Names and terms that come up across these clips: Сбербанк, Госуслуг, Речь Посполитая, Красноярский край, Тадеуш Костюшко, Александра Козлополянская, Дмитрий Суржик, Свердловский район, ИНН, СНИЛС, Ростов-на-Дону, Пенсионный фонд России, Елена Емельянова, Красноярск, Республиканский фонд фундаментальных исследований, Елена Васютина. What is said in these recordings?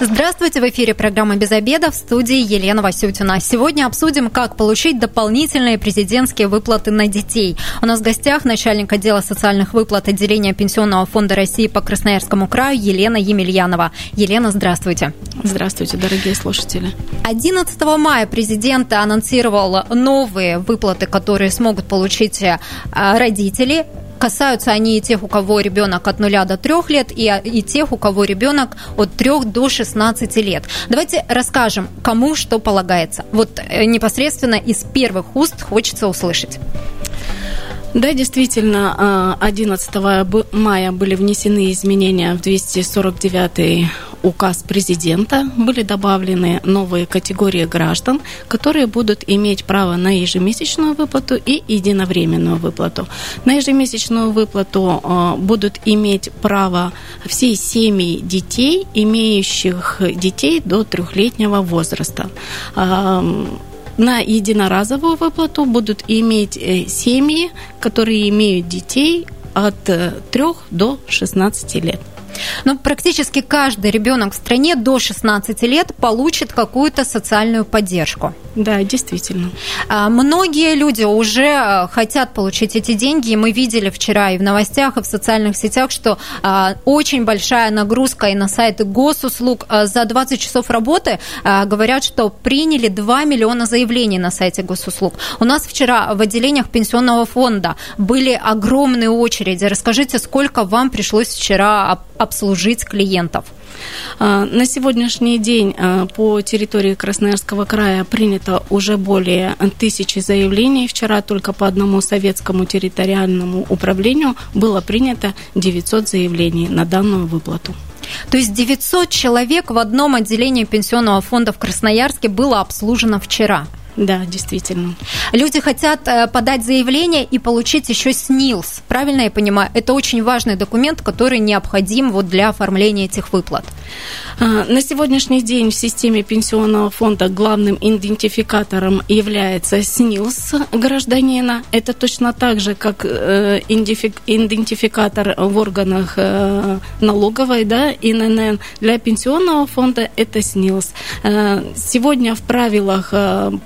Здравствуйте, в эфире программа «Без обеда», в студии Елена Васютина. Сегодня обсудим, как получить дополнительные президентские выплаты на детей. У нас в гостях начальник отдела социальных выплат отделения Пенсионного фонда России по Красноярскому краю Елена Емельянова. Елена, здравствуйте. Здравствуйте, дорогие слушатели. 11 мая президент анонсировал новые выплаты, которые смогут получить родители. Касаются они и тех, у кого ребенок от 0 до 3 лет, и тех, у кого ребенок от 3 до 16 лет. Давайте расскажем, кому что полагается. Вот непосредственно из первых уст хочется услышать. Да, действительно, 11 мая были внесены изменения в 249-й указ президента, были добавлены новые категории граждан, которые будут иметь право на ежемесячную выплату и единовременную выплату. На ежемесячную выплату будут иметь право все семьи детей, имеющих детей до 3-летнего возраста. На единоразовую выплату будут иметь семьи, которые имеют детей от 3 до 16 лет. Но практически каждый ребенок в стране до 16 лет получит какую-то социальную поддержку. Да, действительно. Многие люди уже хотят получить эти деньги, и мы видели вчера и в новостях, и в социальных сетях, что очень большая нагрузка и на сайты Госуслуг. За 20 часов работы говорят, что приняли 2 миллиона заявлений на сайте Госуслуг. У нас вчера в отделениях Пенсионного фонда были огромные очереди. Расскажите, сколько вам пришлось вчера обслужить клиентов? На сегодняшний день по территории Красноярского края принято уже более 1000 заявлений. Вчера только по одному советскому территориальному управлению было принято 900 заявлений на данную выплату. То есть 900 человек в одном отделении Пенсионного фонда в Красноярске было обслужено вчера? Да, действительно. Люди хотят подать заявление и получить еще СНИЛС. Правильно я понимаю? Это очень важный документ, который необходим вот для оформления этих выплат. На сегодняшний день в системе Пенсионного фонда главным идентификатором является СНИЛС гражданина. Это точно так же, как идентификатор в органах налоговой, да, ИНН. Для Пенсионного фонда это СНИЛС. Сегодня в правилах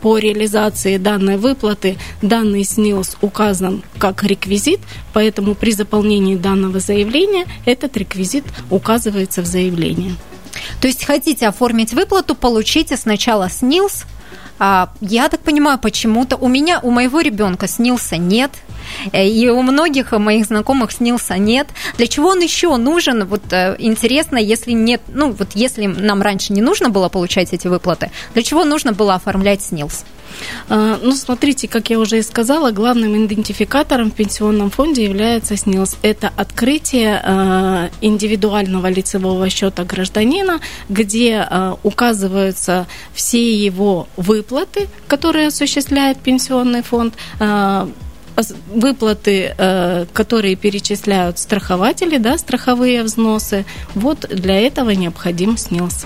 по реализации данной выплаты данный СНИЛС указан как реквизит, поэтому при заполнении данного заявления этот реквизит указывается в заявлении. То есть хотите оформить выплату, получите сначала СНИЛС. Я так понимаю, почему-то у моего ребенка СНИЛСа нет, и у многих моих знакомых СНИЛСа нет. Для чего он еще нужен? Вот интересно, если нет, если нам раньше не нужно было получать эти выплаты, для чего нужно было оформлять СНИЛС? Смотрите, как я уже и сказала, главным идентификатором в Пенсионном фонде является СНИЛС. Это открытие индивидуального лицевого счета гражданина, где указываются все его выплаты, которые осуществляет Пенсионный фонд, выплаты, которые перечисляют страхователи, да, страховые взносы. Вот для этого необходим СНИЛС.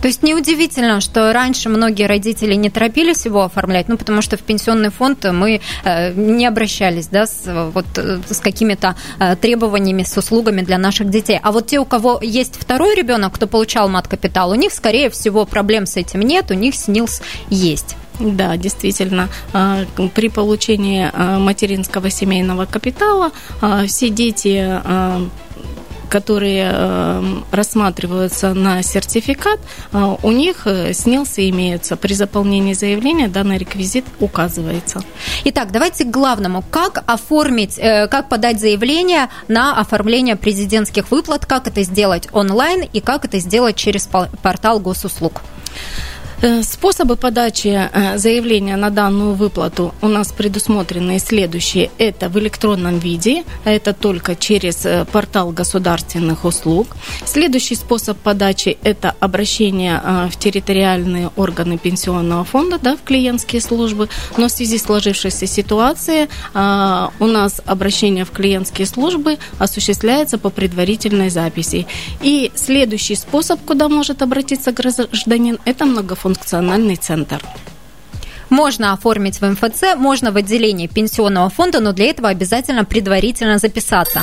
То есть неудивительно, что раньше многие родители не торопились его оформлять, потому что в Пенсионный фонд мы не обращались, да, с какими-то требованиями, с услугами для наших детей. А вот те, у кого есть второй ребенок, кто получал мат-капитал, у них, скорее всего, проблем с этим нет, у них СНИЛС есть. Да, действительно, при получении материнского семейного капитала все дети, которые рассматриваются на сертификат, у них СНИЛС имеются. При заполнении заявления данный реквизит указывается. Итак, давайте к главному. Как подать заявление на оформление президентских выплат, как это сделать онлайн и как это сделать через портал Госуслуг? Способы подачи заявления на данную выплату у нас предусмотрены следующие. Это в электронном виде, а это только через портал государственных услуг. Следующий способ подачи – это обращение в территориальные органы Пенсионного фонда, да, в клиентские службы. Но в связи с сложившейся ситуацией у нас обращение в клиентские службы осуществляется по предварительной записи. И следующий способ, куда может обратиться гражданин – это многофункциональный центр. Можно оформить в МФЦ, можно в отделении пенсионного фонда, но для этого обязательно предварительно записаться.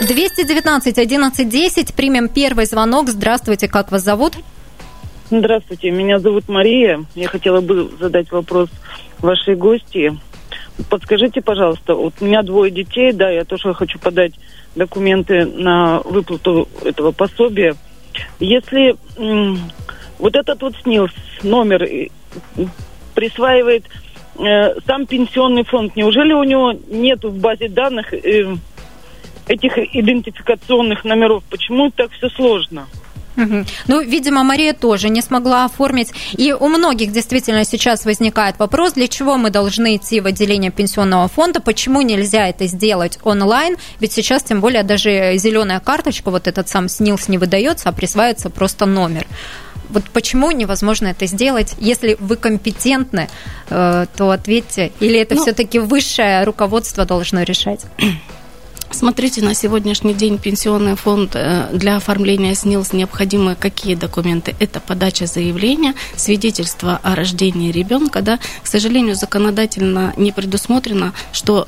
219-11-10, примем первый звонок. Здравствуйте, как вас зовут? Здравствуйте, меня зовут Мария. Я хотела бы задать вопрос вашей гости. Подскажите, пожалуйста, вот у меня 2 детей, да, я тоже хочу подать документы на выплату этого пособия. Если вот этот вот СНИЛС номер присваивает сам пенсионный фонд, неужели у него нету в базе данных этих идентификационных номеров? Почему так все сложно? Угу. Ну, видимо, Мария тоже не смогла оформить. И у многих действительно сейчас возникает вопрос, для чего мы должны идти в отделение пенсионного фонда, почему нельзя это сделать онлайн, ведь сейчас, тем более, даже зеленая карточка, вот этот сам СНИЛС не выдается, а присваивается просто номер. Вот почему невозможно это сделать? Если вы компетентны, то ответьте. Или это все-таки высшее руководство должно решать? Смотрите, на сегодняшний день пенсионный фонд, для оформления СНИЛС необходимы какие документы? Это подача заявления, свидетельство о рождении ребенка. Да? К сожалению, законодательно не предусмотрено, что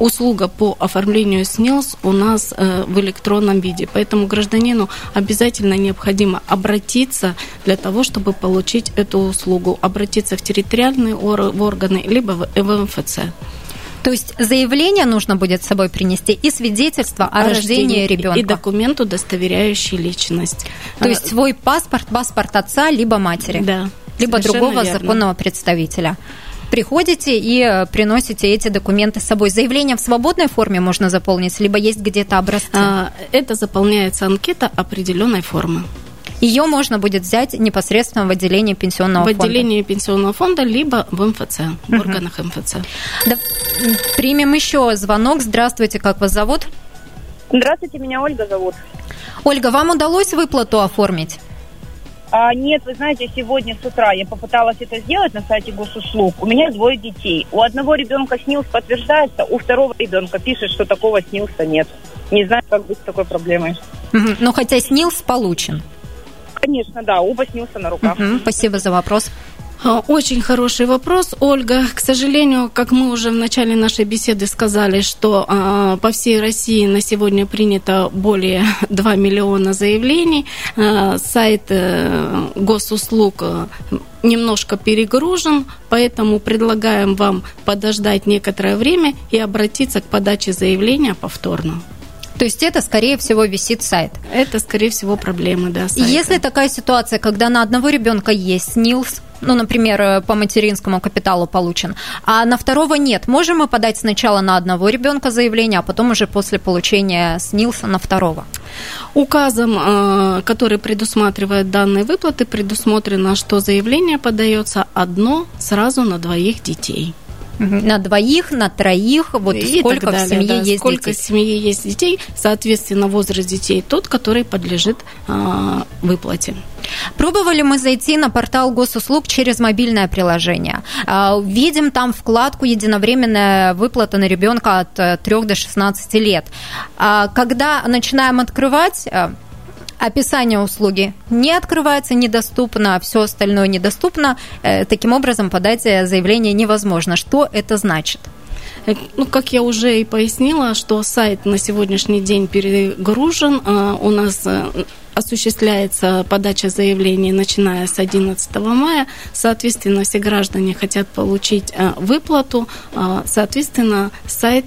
услуга по оформлению СНИЛС у нас в электронном виде. Поэтому гражданину обязательно необходимо обратиться для того, чтобы получить эту услугу. Обратиться в территориальные органы, либо в МФЦ. То есть заявление нужно будет с собой принести и свидетельство о рождении ребенка. И документ, удостоверяющий личность. То есть свой паспорт, паспорт отца, либо матери, да, либо другого законного представителя. Приходите и приносите эти документы с собой. Заявление в свободной форме можно заполнить, либо есть где-то образцы? Это заполняется анкета определенной формы. Ее можно будет взять непосредственно в отделении пенсионного фонда. В отделении пенсионного фонда, либо в МФЦ, в органах МФЦ. Да. Примем еще звонок. Здравствуйте, как вас зовут? Здравствуйте, меня Ольга зовут. Ольга, вам удалось выплату оформить? Нет, вы знаете, сегодня с утра я попыталась это сделать на сайте Госуслуг. У меня 2 детей. У одного ребенка СНИЛС подтверждается, у второго ребенка пишет, что такого СНИЛСа нет. Не знаю, как быть с такой проблемой. Но хотя СНИЛС получен. Конечно, да, оба снился на руках. Спасибо за вопрос. Очень хороший вопрос, Ольга. К сожалению, как мы уже в начале нашей беседы сказали, что по всей России на сегодня принято более 2 миллиона заявлений. Сайт Госуслуг немножко перегружен, поэтому предлагаем вам подождать некоторое время и обратиться к подаче заявления повторно. То есть это, скорее всего, висит сайт. Это, скорее всего, проблемы, да, сайта. Если такая ситуация, когда на одного ребенка есть СНИЛС, ну, например, по материнскому капиталу получен, а на второго нет, можем мы подать сначала на одного ребенка заявление, а потом уже после получения СНИЛСа на второго? Указом, который предусматривает данные выплаты, предусмотрено, что заявление подается одно сразу на 2 детей. На 2, на 3, вот и сколько далее, в семье да, есть сколько детей. Сколько в семье есть детей, соответственно, возраст детей тот, который подлежит выплате. Пробовали мы зайти на портал Госуслуг через мобильное приложение. Видим там вкладку «Единовременная выплата на ребенка от 3 до 16 лет». Когда начинаем открывать... Описание услуги не открывается, недоступно, все остальное недоступно. Таким образом, подать заявление невозможно. Что это значит? Ну, как я уже и пояснила, что сайт на сегодняшний день перегружен. У нас осуществляется подача заявлений, начиная с 11 мая. Соответственно, все граждане хотят получить выплату. Соответственно, сайт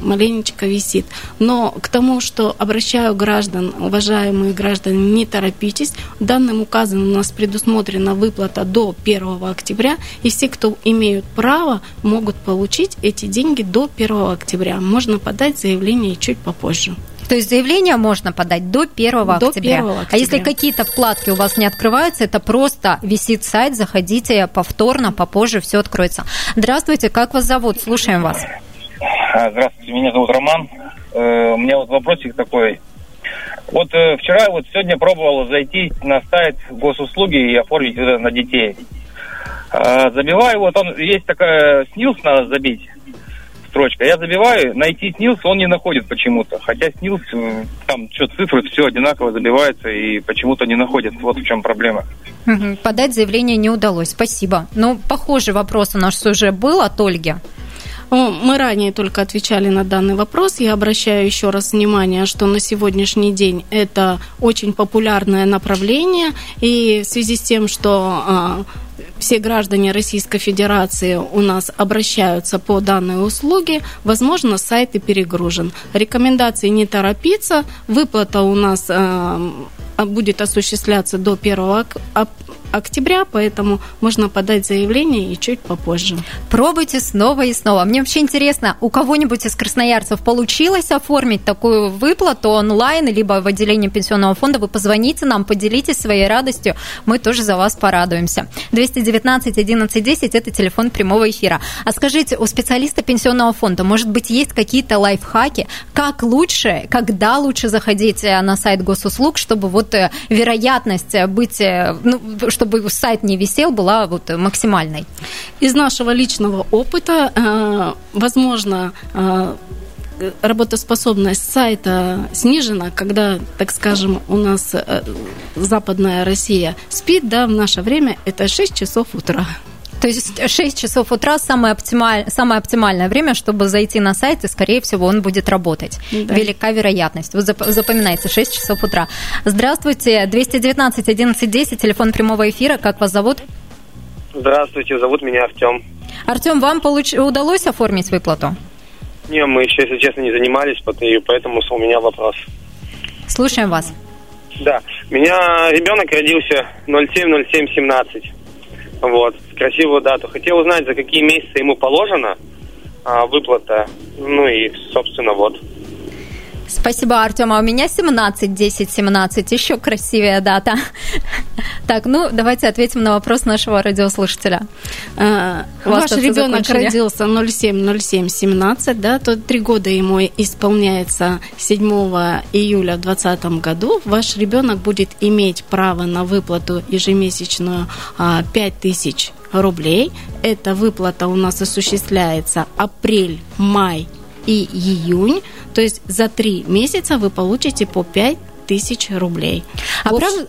маленечко висит. Но к тому, что обращаю граждан, уважаемые граждане, не торопитесь. Данным указом у нас предусмотрена выплата до 1 октября. И все, кто имеют право, могут получить эти деньги до 1 октября. Можно подать заявление чуть попозже. То есть заявление можно подать до 1 октября. А если какие-то вкладки у вас не открываются, это просто висит сайт, заходите повторно, попозже все откроется. Здравствуйте, как вас зовут? Слушаем вас. Здравствуйте, меня зовут Роман. У меня вот вопросик такой. Вот вчера, вот сегодня пробовала зайти на сайт Госуслуги и оформить на детей. Забиваю, вот он, есть такая СНИЛС, надо забить. строчка. Я забиваю, найти СНИЛС он не находит почему-то. Хотя СНИЛС, там что, цифры, все одинаково забивается и почему-то не находит. Вот в чем проблема. Подать заявление не удалось. Спасибо. Ну, похожий вопрос у нас уже был от Ольги. Мы ранее только отвечали на данный вопрос. Я обращаю еще раз внимание, что на сегодняшний день это очень популярное направление. И в связи с тем, что все граждане Российской Федерации у нас обращаются по данной услуге, возможно, сайт и перегружен. Рекомендации не торопиться. Выплата у нас будет осуществляться до 1 октября, поэтому можно подать заявление и чуть попозже. Пробуйте снова и снова. Мне вообще интересно, у кого-нибудь из красноярцев получилось оформить такую выплату онлайн, либо в отделении Пенсионного фонда? Вы позвоните нам, поделитесь своей радостью, мы тоже за вас порадуемся. 219-11-10 – это телефон прямого эфира. А скажите, у специалиста Пенсионного фонда, может быть, есть какие-то лайфхаки, как лучше, когда лучше заходить на сайт Госуслуг, чтобы вот вероятность быть, чтобы сайт не висел, была вот максимальной? Из нашего личного опыта, возможно, работоспособность сайта снижена, когда, так скажем, у нас западная Россия спит, да, в наше время это 6 часов утра. То есть 6 часов утра самое оптимальное время, чтобы зайти на сайт, и, скорее всего, он будет работать. Да. Велика вероятность. Вы запоминайте, 6 часов утра. Здравствуйте, 219-11-10, телефон прямого эфира. Как вас зовут? Здравствуйте, зовут меня Артем. Артем, вам удалось оформить выплату? Не, мы еще, если честно, не занимались, поэтому у меня вопрос. Слушаем вас. Да, у меня ребенок родился 07-07-17. Вот, красивую дату. Хотел узнать, за какие месяцы ему положена выплата. Ну и, собственно, вот. Спасибо, Артем. А у меня 17-10-17. Еще красивее дата. Так, ну, давайте ответим на вопрос нашего радиослушателя. Ваш ребенок родился 07-07-17, да, то 3 года ему исполняется 7 июля в 2020 году. Ваш ребенок будет иметь право на выплату ежемесячную 5000 рублей. Эта выплата у нас осуществляется апрель, май и июнь, то есть за 3 месяца вы получите по 5 тысяч рублей.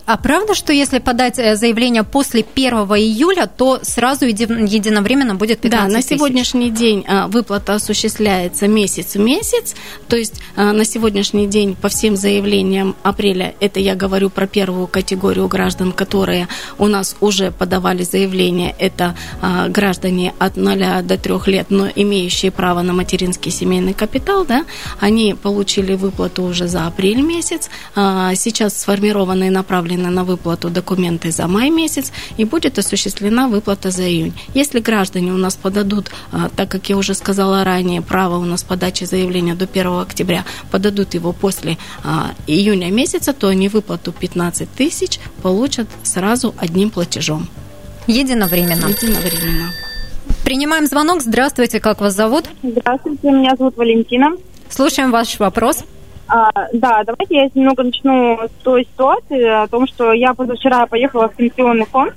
А правда, что если подать заявление после 1 июля, то сразу единовременно будет 15 тысяч? Да, на сегодняшний день выплата осуществляется месяц в месяц, то есть на сегодняшний день по всем заявлениям апреля, это я говорю про первую категорию граждан, которые у нас уже подавали заявление, это граждане от 0 до 3 лет, но имеющие право на материнский семейный капитал, да, они получили выплату уже за апрель месяц. Сейчас сформированы и направлены на выплату документы за май месяц, и будет осуществлена выплата за июнь. Если граждане у нас подадут, так как я уже сказала ранее, право у нас подачи заявления до 1 октября, подадут его после июня месяца, то они выплату 15 тысяч получат сразу одним платежом. Единовременно. Принимаем звонок. Здравствуйте, как вас зовут? Здравствуйте, меня зовут Валентина. Слушаем ваш вопрос. Да, давайте я немного начну с той ситуации, о том, что я позавчера поехала в пенсионный фонд,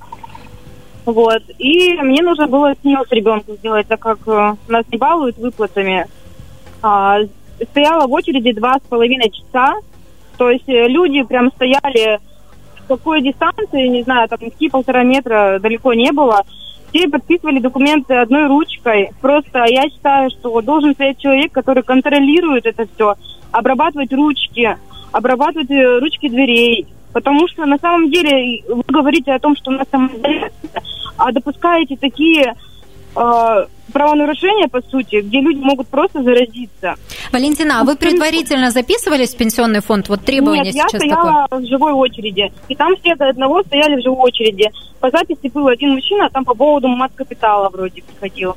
вот, и мне нужно было СНИЛС ребенку сделать, так как нас не балуют выплатами. Стояла в очереди 2,5 часа, то есть люди прям стояли в такой дистанции, не знаю, там идти 1,5 метра далеко не было. Все подписывали документы одной ручкой. Просто я считаю, что должен стоять человек, который контролирует это все, обрабатывать ручки дверей. Потому что на самом деле вы говорите о том, что у нас самоизоляция, а допускаете такие правонарушения, по сути, где люди могут просто заразиться. Валентина, а вы предварительно записывались в пенсионный фонд? Вот требования. Нет, сейчас такое. Нет, я стояла в живой очереди. И там все до одного стояли в живой очереди. По записи был один мужчина, а там по поводу мат-капитала вроде приходил.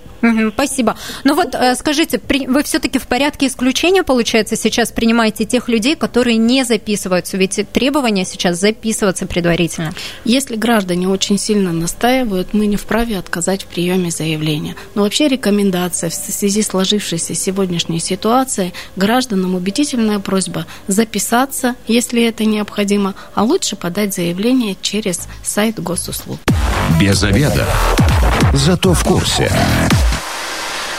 Спасибо. Ну вот скажите, вы все-таки в порядке исключения, получается, сейчас принимаете тех людей, которые не записываются? Ведь требования сейчас записываться предварительно. Если граждане очень сильно настаивают, мы не вправе отказать в приеме заявления. Но вообще рекомендация в связи с сложившейся сегодняшней ситуацией гражданам убедительная просьба записаться, если это необходимо, а лучше подать заявление через сайт Госуслуг. Без обеда, зато в курсе.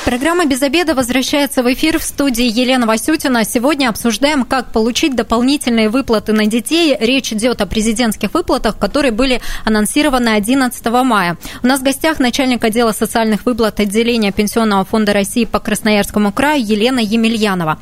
Программа «Без обеда» возвращается в эфир, в студии Елена Васютина. Сегодня обсуждаем, как получить дополнительные выплаты на детей. Речь идет о президентских выплатах, которые были анонсированы 11 мая. У нас в гостях начальник отдела социальных выплат отделения Пенсионного фонда России по Красноярскому краю Елена Емельянова.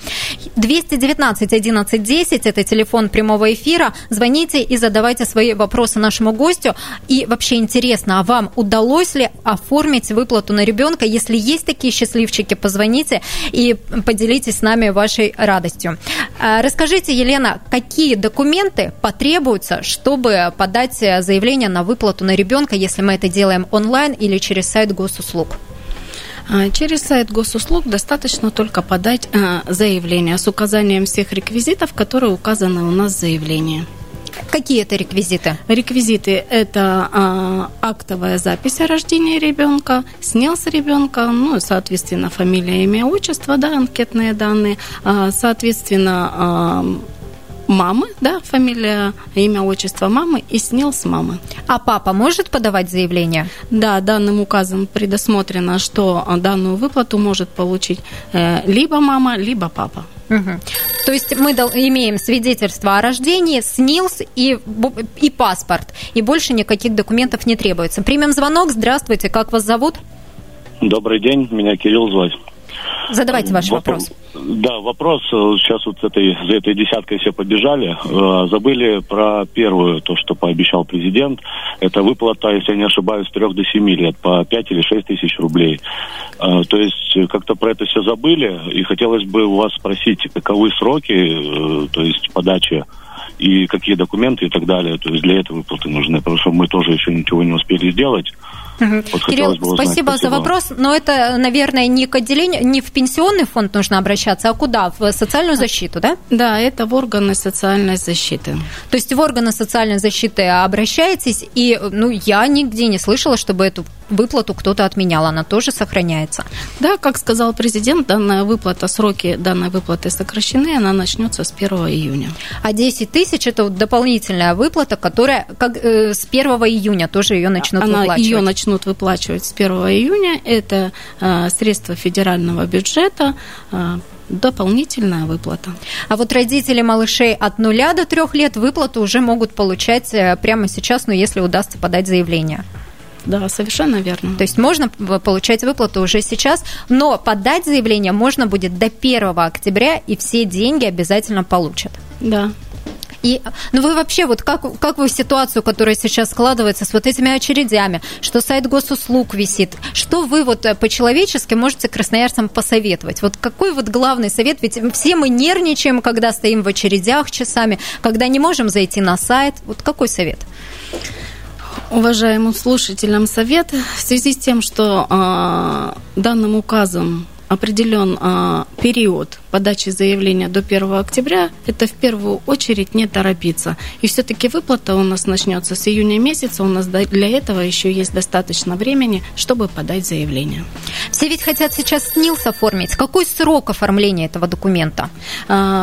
219-11-10 – это телефон прямого эфира. Звоните и задавайте свои вопросы нашему гостю. И вообще интересно, а вам удалось ли оформить выплату на ребенка? Если есть такие счастливые сливчики, позвоните и поделитесь с нами вашей радостью. Расскажите, Елена, какие документы потребуются, чтобы подать заявление на выплату на ребенка, если мы это делаем онлайн или через сайт Госуслуг? Через сайт Госуслуг достаточно только подать заявление с указанием всех реквизитов, которые указаны у нас в заявлении. Какие это реквизиты? Реквизиты – это актовая запись о рождении ребенка, СНИЛС ребенка, ну, соответственно, фамилия, имя, отчество, да, анкетные данные, соответственно, мамы, да, фамилия, имя, отчество мамы и СНИЛС мамы. А папа может подавать заявление? Да, данным указом предусмотрено, что данную выплату может получить либо мама, либо папа. Угу. То есть мы имеем свидетельство о рождении, СНИЛС и паспорт, и больше никаких документов не требуется. Примем звонок. Здравствуйте, как вас зовут? Добрый день, меня Кирилл звать. Задавайте ваш вопрос. Да, вопрос. Сейчас вот за этой десяткой все побежали. Забыли про первую, то, что пообещал президент. Это выплата, если я не ошибаюсь, с 3 до 7 лет по 5 или 6 тысяч рублей. То есть как-то про это все забыли. И хотелось бы у вас спросить, каковы сроки, то есть подачи и какие документы и так далее. То есть для этого выплаты нужны. Потому что мы тоже еще ничего не успели сделать. Угу. Вот Кирилл, спасибо за вопрос, но это, наверное, не к отделению, не в пенсионный фонд нужно обращаться, а куда? В социальную защиту, да? Да, это в органы социальной защиты. То есть в органы социальной защиты обращаетесь, и я нигде не слышала, чтобы эту выплату кто-то отменял, она тоже сохраняется. Да, как сказал президент, сроки данной выплаты сокращены, она начнется с 1 июня. А 10 тысяч – это дополнительная выплата, которая с 1 июня тоже ее начнут выплачивать. Ее начнут выплачивать с 1 июня. Это средства федерального бюджета, дополнительная выплата. А вот родители малышей от 0 до 3 лет выплату уже могут получать прямо сейчас, если удастся подать заявление. Да, совершенно верно. То есть можно получать выплату уже сейчас, но подать заявление можно будет до 1 октября, и все деньги обязательно получат. Да. И, вы вообще, как вы ситуацию, которая сейчас складывается с этими очередями, что сайт Госуслуг висит, что вы по-человечески можете красноярцам посоветовать? Какой главный совет? Ведь все мы нервничаем, когда стоим в очередях часами, когда не можем зайти на сайт. Какой совет? Уважаемым слушателям совет. В связи с тем, что данным указом определен период подачи заявления до 1 октября, это в первую очередь не торопиться. И все-таки выплата у нас начнется с июня месяца, у нас для этого еще есть достаточно времени, чтобы подать заявление. Все ведь хотят сейчас СНИЛС оформить. Какой срок оформления этого документа?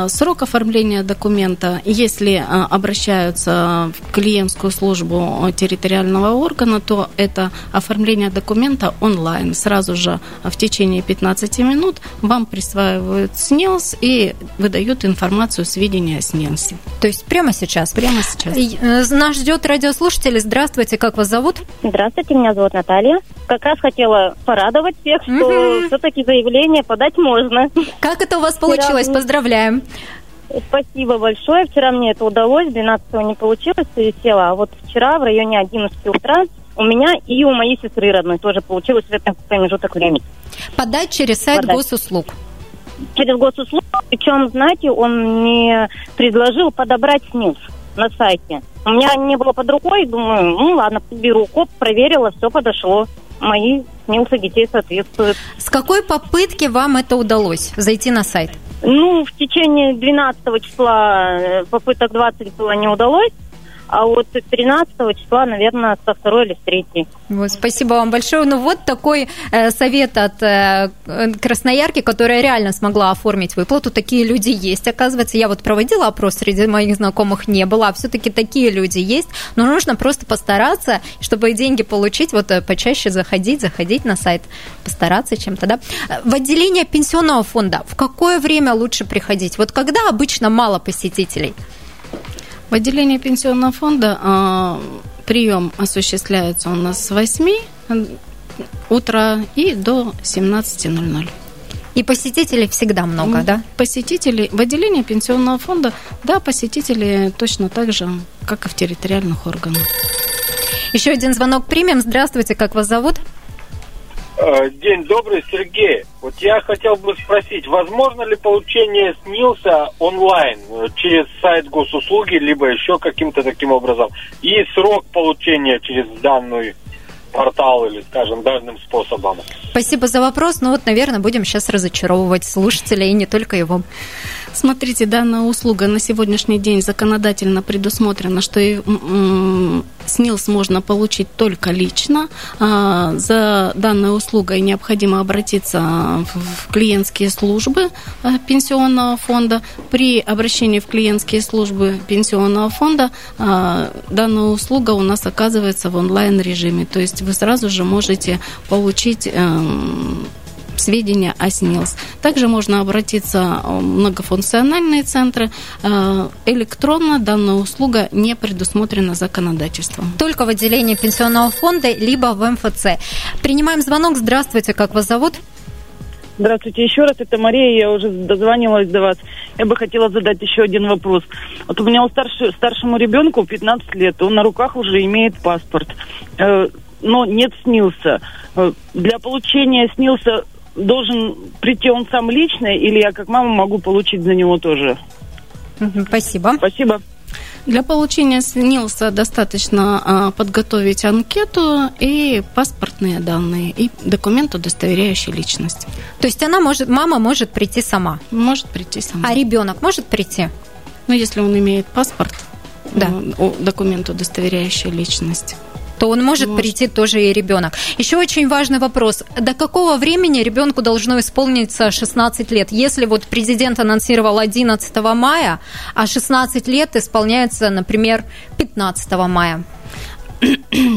Срок оформления документа, если обращаются в клиентскую службу территориального органа, то это оформление документа онлайн. Сразу же в течение 15 минут вам присваивают СНИЛС и выдают информацию, сведения о СНИЛСе. То есть прямо сейчас? Прямо сейчас. Нас ждет радиослушатели. Здравствуйте, как вас зовут? Здравствуйте, меня зовут Наталья. Как раз хотела порадовать всех, что все-таки заявление подать можно. Как это у вас получилось? Вчера... Поздравляем. Спасибо большое. Вчера мне это удалось, 12-го не получилось, пересела. А вот вчера в районе 11 утра у меня и у моей сестры родной тоже получилось в этом промежуток времени. Подать через сайт Госуслуг. Через Госуслуг, причем, знаете, он мне предложил подобрать СНИЛС на сайте. У меня не было под рукой, думаю, ладно, беру КОП, проверила, все подошло. Мои СНИЛСы детей соответствуют. С какой попытки вам это удалось, зайти на сайт? В течение 12 числа попыток 20 было не удалось. а вот 13 числа, наверное, со 2 или с 3. Вот, спасибо вам большое. Ну вот такой совет от красноярки, которая реально смогла оформить выплату. Такие люди есть, оказывается. Я вот проводила опрос, среди моих знакомых не было, а все-таки такие люди есть. Но нужно просто постараться, чтобы деньги получить, вот почаще заходить на сайт, постараться чем-то, да. В отделение пенсионного фонда в какое время лучше приходить? Вот когда обычно мало посетителей? В отделении пенсионного фонда прием осуществляется у нас с 8 утра и до 17:00. И посетителей всегда много, да? Посетителей в отделении пенсионного фонда, да, посетители точно так же, как и в территориальных органах. Еще один звонок примем. Здравствуйте, как вас зовут? День добрый, Сергей. Вот я хотел бы спросить, возможно ли получение СНИЛСа онлайн через сайт Госуслуги, либо еще каким-то таким образом? И срок получения через данный портал или, скажем, данным способом? Спасибо за вопрос. Ну вот, наверное, будем сейчас разочаровывать слушателей и не только его. Смотрите, данная услуга на сегодняшний день законодательно предусмотрена, что СНИЛС можно получить только лично. За данной услугой необходимо обратиться в клиентские службы пенсионного фонда. При обращении в клиентские службы пенсионного фонда данная услуга у нас оказывается в онлайн-режиме. То есть вы сразу же можете получить сведения о СНИЛС. Также можно обратиться в многофункциональные центры. Электронно данная услуга не предусмотрена законодательством. Только в отделении пенсионного фонда, либо в МФЦ. Принимаем звонок. Здравствуйте, как вас зовут? Здравствуйте еще раз, это Мария, я уже дозванивалась до вас. Я бы хотела задать еще один вопрос. Вот у меня старшему ребенку 15 лет, он на руках уже имеет паспорт, но нет СНИЛСа. Для получения СНИЛСа должен прийти он сам лично, или я как мама могу получить за него тоже? Спасибо. Спасибо. Для получения СНИЛСа достаточно подготовить анкету и паспортные данные, и документ, удостоверяющий личность. То есть она может, мама может прийти сама? Может прийти сама. А ребенок может прийти? Ну, если он имеет паспорт, да, документ, удостоверяющий личность, то он может прийти тоже и ребенок. Еще очень важный вопрос. До какого времени ребенку должно исполниться 16 лет? Если вот президент анонсировал 11 мая, а 16 лет исполняется, например, 15 мая.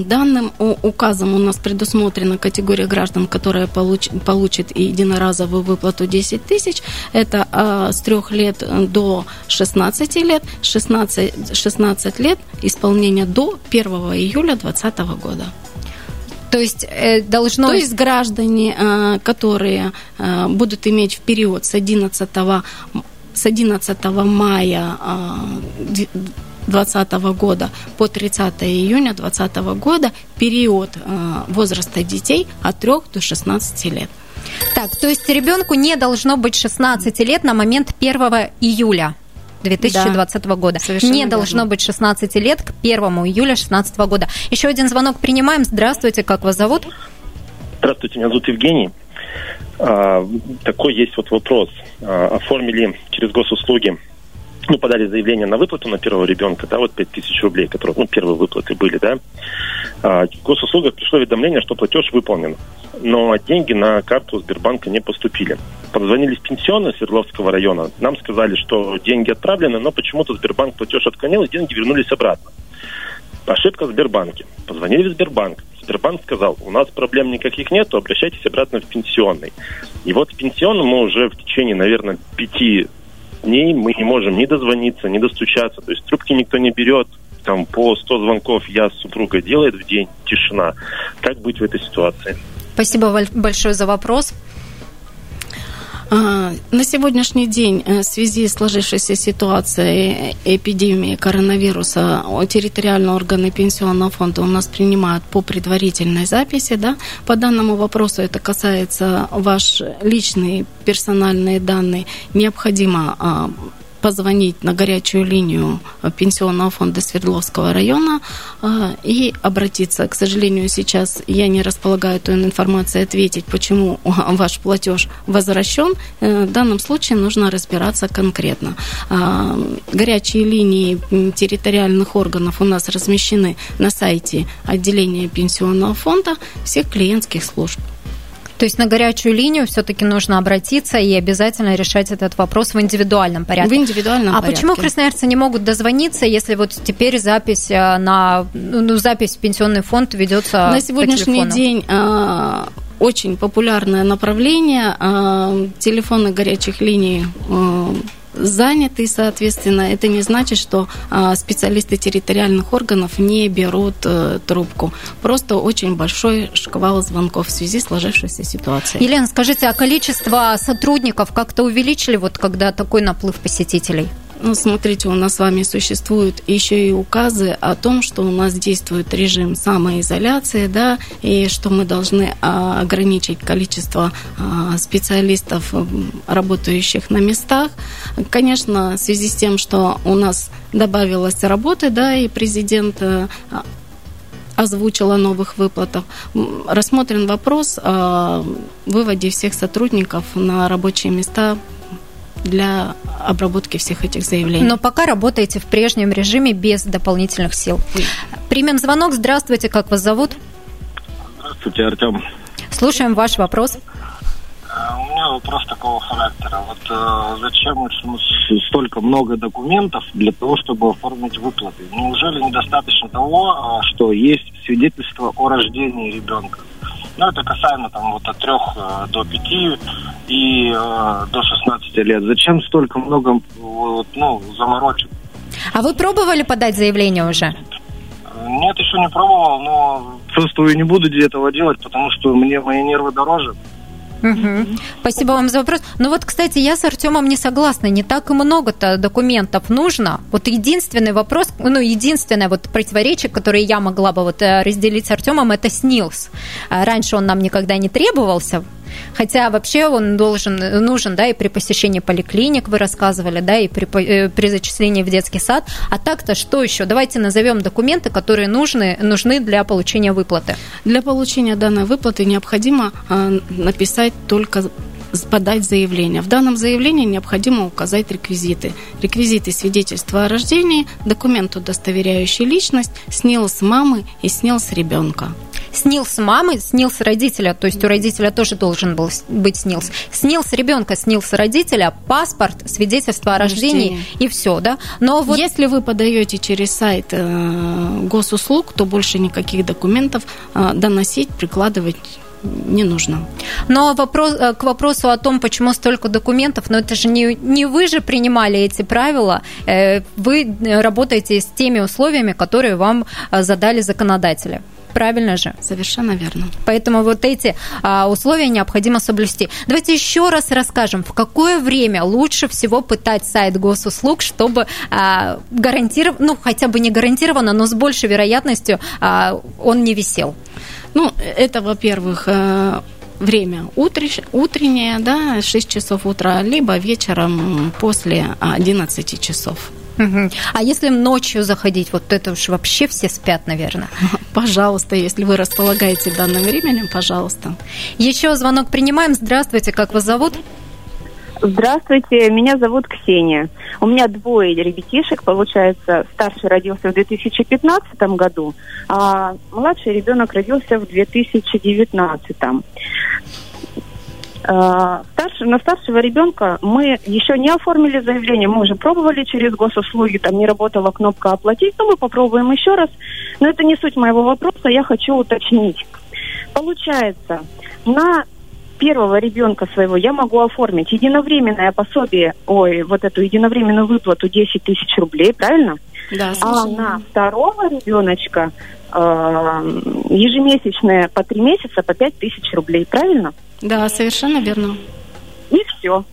Данным указом у нас предусмотрена категория граждан, которая получит единоразовую выплату 10 тысяч. Это с 3 лет до 16 лет, 16 лет исполнения до 1 июля 2020 года. То есть, граждане, которые будут иметь в период с 11 мая 2020 года по 30 июня 2020 года период возраста детей от 3 до 16 лет. Так, то есть ребенку не должно быть 16 лет на момент 1 июля 2020 года. Не должно быть 16 лет к 1 июля 2016 года. Еще один звонок принимаем. Здравствуйте, как вас зовут? Здравствуйте, меня зовут Евгений. Такой есть вот вопрос. Оформили через Госуслуги, подали заявление на выплату на первого ребенка, да, вот 5000 рублей, которые, первые выплаты были, да. В Госуслугах пришло уведомление, что платеж выполнен, но деньги на карту Сбербанка не поступили. Позвонили в пенсионный Свердловского района, нам сказали, что деньги отправлены, но почему-то Сбербанк платеж отклонил, и деньги вернулись обратно. Ошибка в Сбербанке. Позвонили в Сбербанк. Сбербанк сказал, у нас проблем никаких нету, обращайтесь обратно в пенсионный. И вот в пенсионном мы уже в течение, наверное, 5 дней мы не можем ни дозвониться, ни достучаться. То есть трубки никто не берет. Там по 100 звонков я с супругой делает в день. Тишина. Как быть в этой ситуации? Спасибо большое за вопрос. На сегодняшний день в связи с сложившейся ситуацией эпидемии коронавируса территориальные органы пенсионного фонда у нас принимают по предварительной записи. Да? По данному вопросу это касается ваших личных персональных данных. Необходимо позвонить на горячую линию Пенсионного фонда Свердловского района и обратиться. К сожалению, сейчас я не располагаю той информацией ответить, почему ваш платеж возвращен. В данном случае нужно разбираться конкретно. Горячие линии территориальных органов у нас размещены на сайте отделения Пенсионного фонда всех клиентских служб. То есть на горячую линию все-таки нужно обратиться и обязательно решать этот вопрос в индивидуальном порядке. В индивидуальном порядке. А почему красноярцы не могут дозвониться, если вот теперь запись запись в пенсионный фонд ведется на сегодняшний по телефону? День? Очень популярное направление. Телефоны горячих линий заняты, соответственно, это не значит, что специалисты территориальных органов не берут трубку. Просто очень большой шквал звонков в связи с сложившейся ситуацией. Елена, скажите, а количество сотрудников как-то увеличили, вот когда такой наплыв посетителей? Ну, смотрите, у нас с вами существуют еще и указы о том, что у нас действует режим самоизоляции, да, и что мы должны ограничить количество специалистов, работающих на местах. Конечно, в связи с тем, что у нас добавилось работы, да, и президент озвучила о новых выплатах. Рассмотрен вопрос о выводе всех сотрудников на рабочие места для обработки всех этих заявлений. Но пока работаете в прежнем режиме без дополнительных сил. Примем звонок. Здравствуйте, как вас зовут? Здравствуйте, Артем. Слушаем ваш вопрос. У меня вопрос такого характера. Вот зачем столько много документов для того, чтобы оформить выплаты? Неужели недостаточно того, что есть свидетельство о рождении ребенка? Ну, это касаемо там вот от 3 до 5 и до 16 лет. Зачем столько много заморочек? А вы пробовали подать заявление уже? Нет, еще не пробовал, но чувствую, не буду этого делать, потому что мне мои нервы дороже. Угу. Спасибо вам за вопрос. Ну вот, кстати, я с Артемом не согласна. Не так и много-то документов нужно. Вот единственный вопрос, единственное вот противоречие, которое я могла бы вот разделить с Артемом, это СНИЛС. Раньше он нам никогда не требовался. Хотя вообще он нужен, да, и при посещении поликлиник, вы рассказывали, да, и при зачислении в детский сад. А так-то что еще? Давайте назовем документы, которые нужны для получения выплаты. Для получения данной выплаты необходимо написать только подать заявление. В данном заявлении необходимо указать реквизиты. Реквизиты свидетельства о рождении, документ, удостоверяющий личность, СНИЛС мамы и СНИЛС ребенка. СНИЛС мамы, СНИЛС родителя, то есть у родителя тоже должен был быть СНИЛС. СНИЛС ребенка, СНИЛС родителя, паспорт, свидетельство о рождении и все, да? Но вот если вы подаете через сайт Госуслуг, то больше никаких документов доносить, прикладывать не нужно. Но к вопросу о том, почему столько документов, но это же не вы же принимали эти правила, вы работаете с теми условиями, которые вам задали законодатели. Правильно же? Совершенно верно. Поэтому вот эти условия необходимо соблюсти. Давайте еще раз расскажем, в какое время лучше всего пытать сайт Госуслуг, чтобы гарантированно, хотя бы не гарантированно, но с большей вероятностью он не висел. Это, во-первых, время утреннее, да, 6 часов утра, либо вечером после 11 часов. Угу. А если ночью заходить, вот это уж вообще все спят, наверное. Пожалуйста, если вы располагаете данным временем, пожалуйста. Еще звонок принимаем. Здравствуйте, как вас зовут? Здравствуйте, меня зовут Ксения. У меня 2 ребятишек, получается, старший родился в 2015 году, а младший ребенок родился в 2019. На старшего ребенка мы еще не оформили заявление, мы уже пробовали через госуслуги, там не работала кнопка «Оплатить», но мы попробуем еще раз. Но это не суть моего вопроса, я хочу уточнить. Получается, на первого ребенка своего я могу оформить единовременное пособие, единовременную выплату 10 тысяч рублей, правильно? Да, совершенно. А на второго ребеночка ежемесячное по 3 месяца по 5 тысяч рублей, правильно? Да, совершенно верно. И все.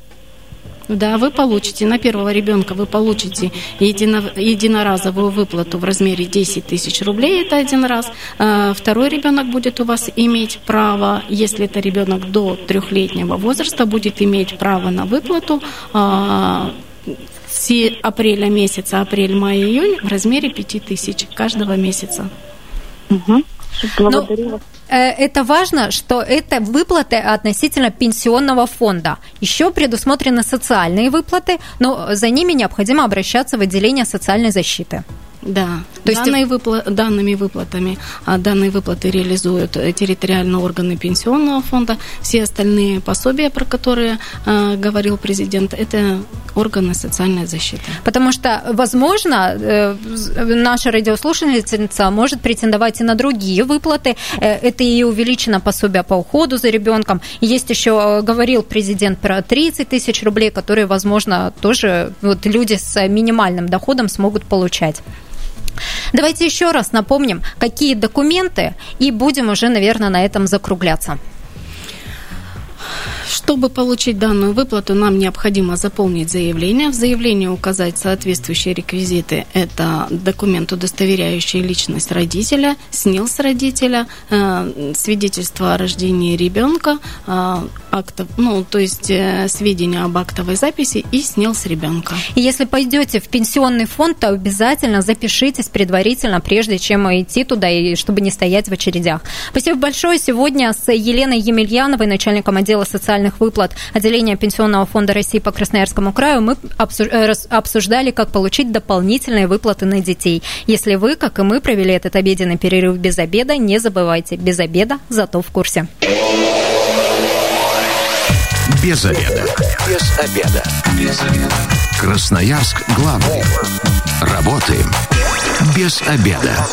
Да, вы получите, на первого ребенка вы получите единоразовую выплату в размере 10 тысяч рублей, это один раз. Второй ребенок будет у вас иметь право, если это ребенок до 3-летнего возраста, будет иметь право на выплату с апреля месяца, апрель, май, июнь в размере 5000 каждого месяца. Угу. Благодарю вас. Это важно, что это выплаты относительно пенсионного фонда. Еще предусмотрены социальные выплаты, но за ними необходимо обращаться в отделение социальной защиты. Да, то есть данные выплаты реализуют территориальные органы пенсионного фонда. Все остальные пособия, про которые говорил президент, это органы социальной защиты. Потому что, возможно, наша радиослушательница может претендовать и на другие выплаты. Это и увеличено пособие по уходу за ребенком. Есть еще, говорил президент, про 30 000 рублей, которые, возможно, тоже вот, люди с минимальным доходом смогут получать. Давайте еще раз напомним, какие документы, и будем уже, наверное, на этом закругляться. Чтобы получить данную выплату, нам необходимо заполнить заявление. В заявлении указать соответствующие реквизиты. Это документ, удостоверяющий личность родителя, СНИЛС родителя, свидетельство о рождении ребенка, сведения об актовой записи и СНИЛС ребенка. И если пойдете в пенсионный фонд, то обязательно запишитесь предварительно, прежде чем идти туда, и чтобы не стоять в очередях. Спасибо большое. Сегодня с Еленой Емельяновой, начальником отдела социальных выплат отделения Пенсионного фонда России по Красноярскому краю, мы обсуждали, как получить дополнительные выплаты на детей. Если вы, как и мы, провели этот обеденный перерыв без обеда, не забывайте, без обеда зато в курсе. Без обеда. Без обеда. Без обеда. Красноярск главный. Работаем без обеда.